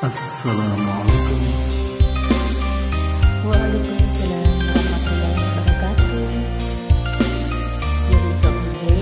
Assalamu alaikum. Wa alaikum assalam wa rahmatullahi wa barakatuh. Yuri Chokje.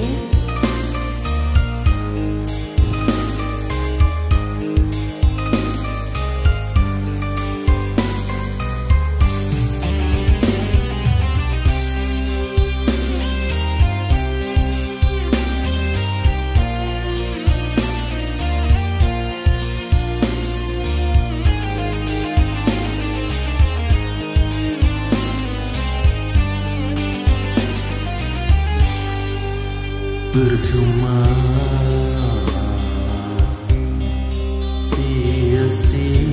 Percuma sia-sia.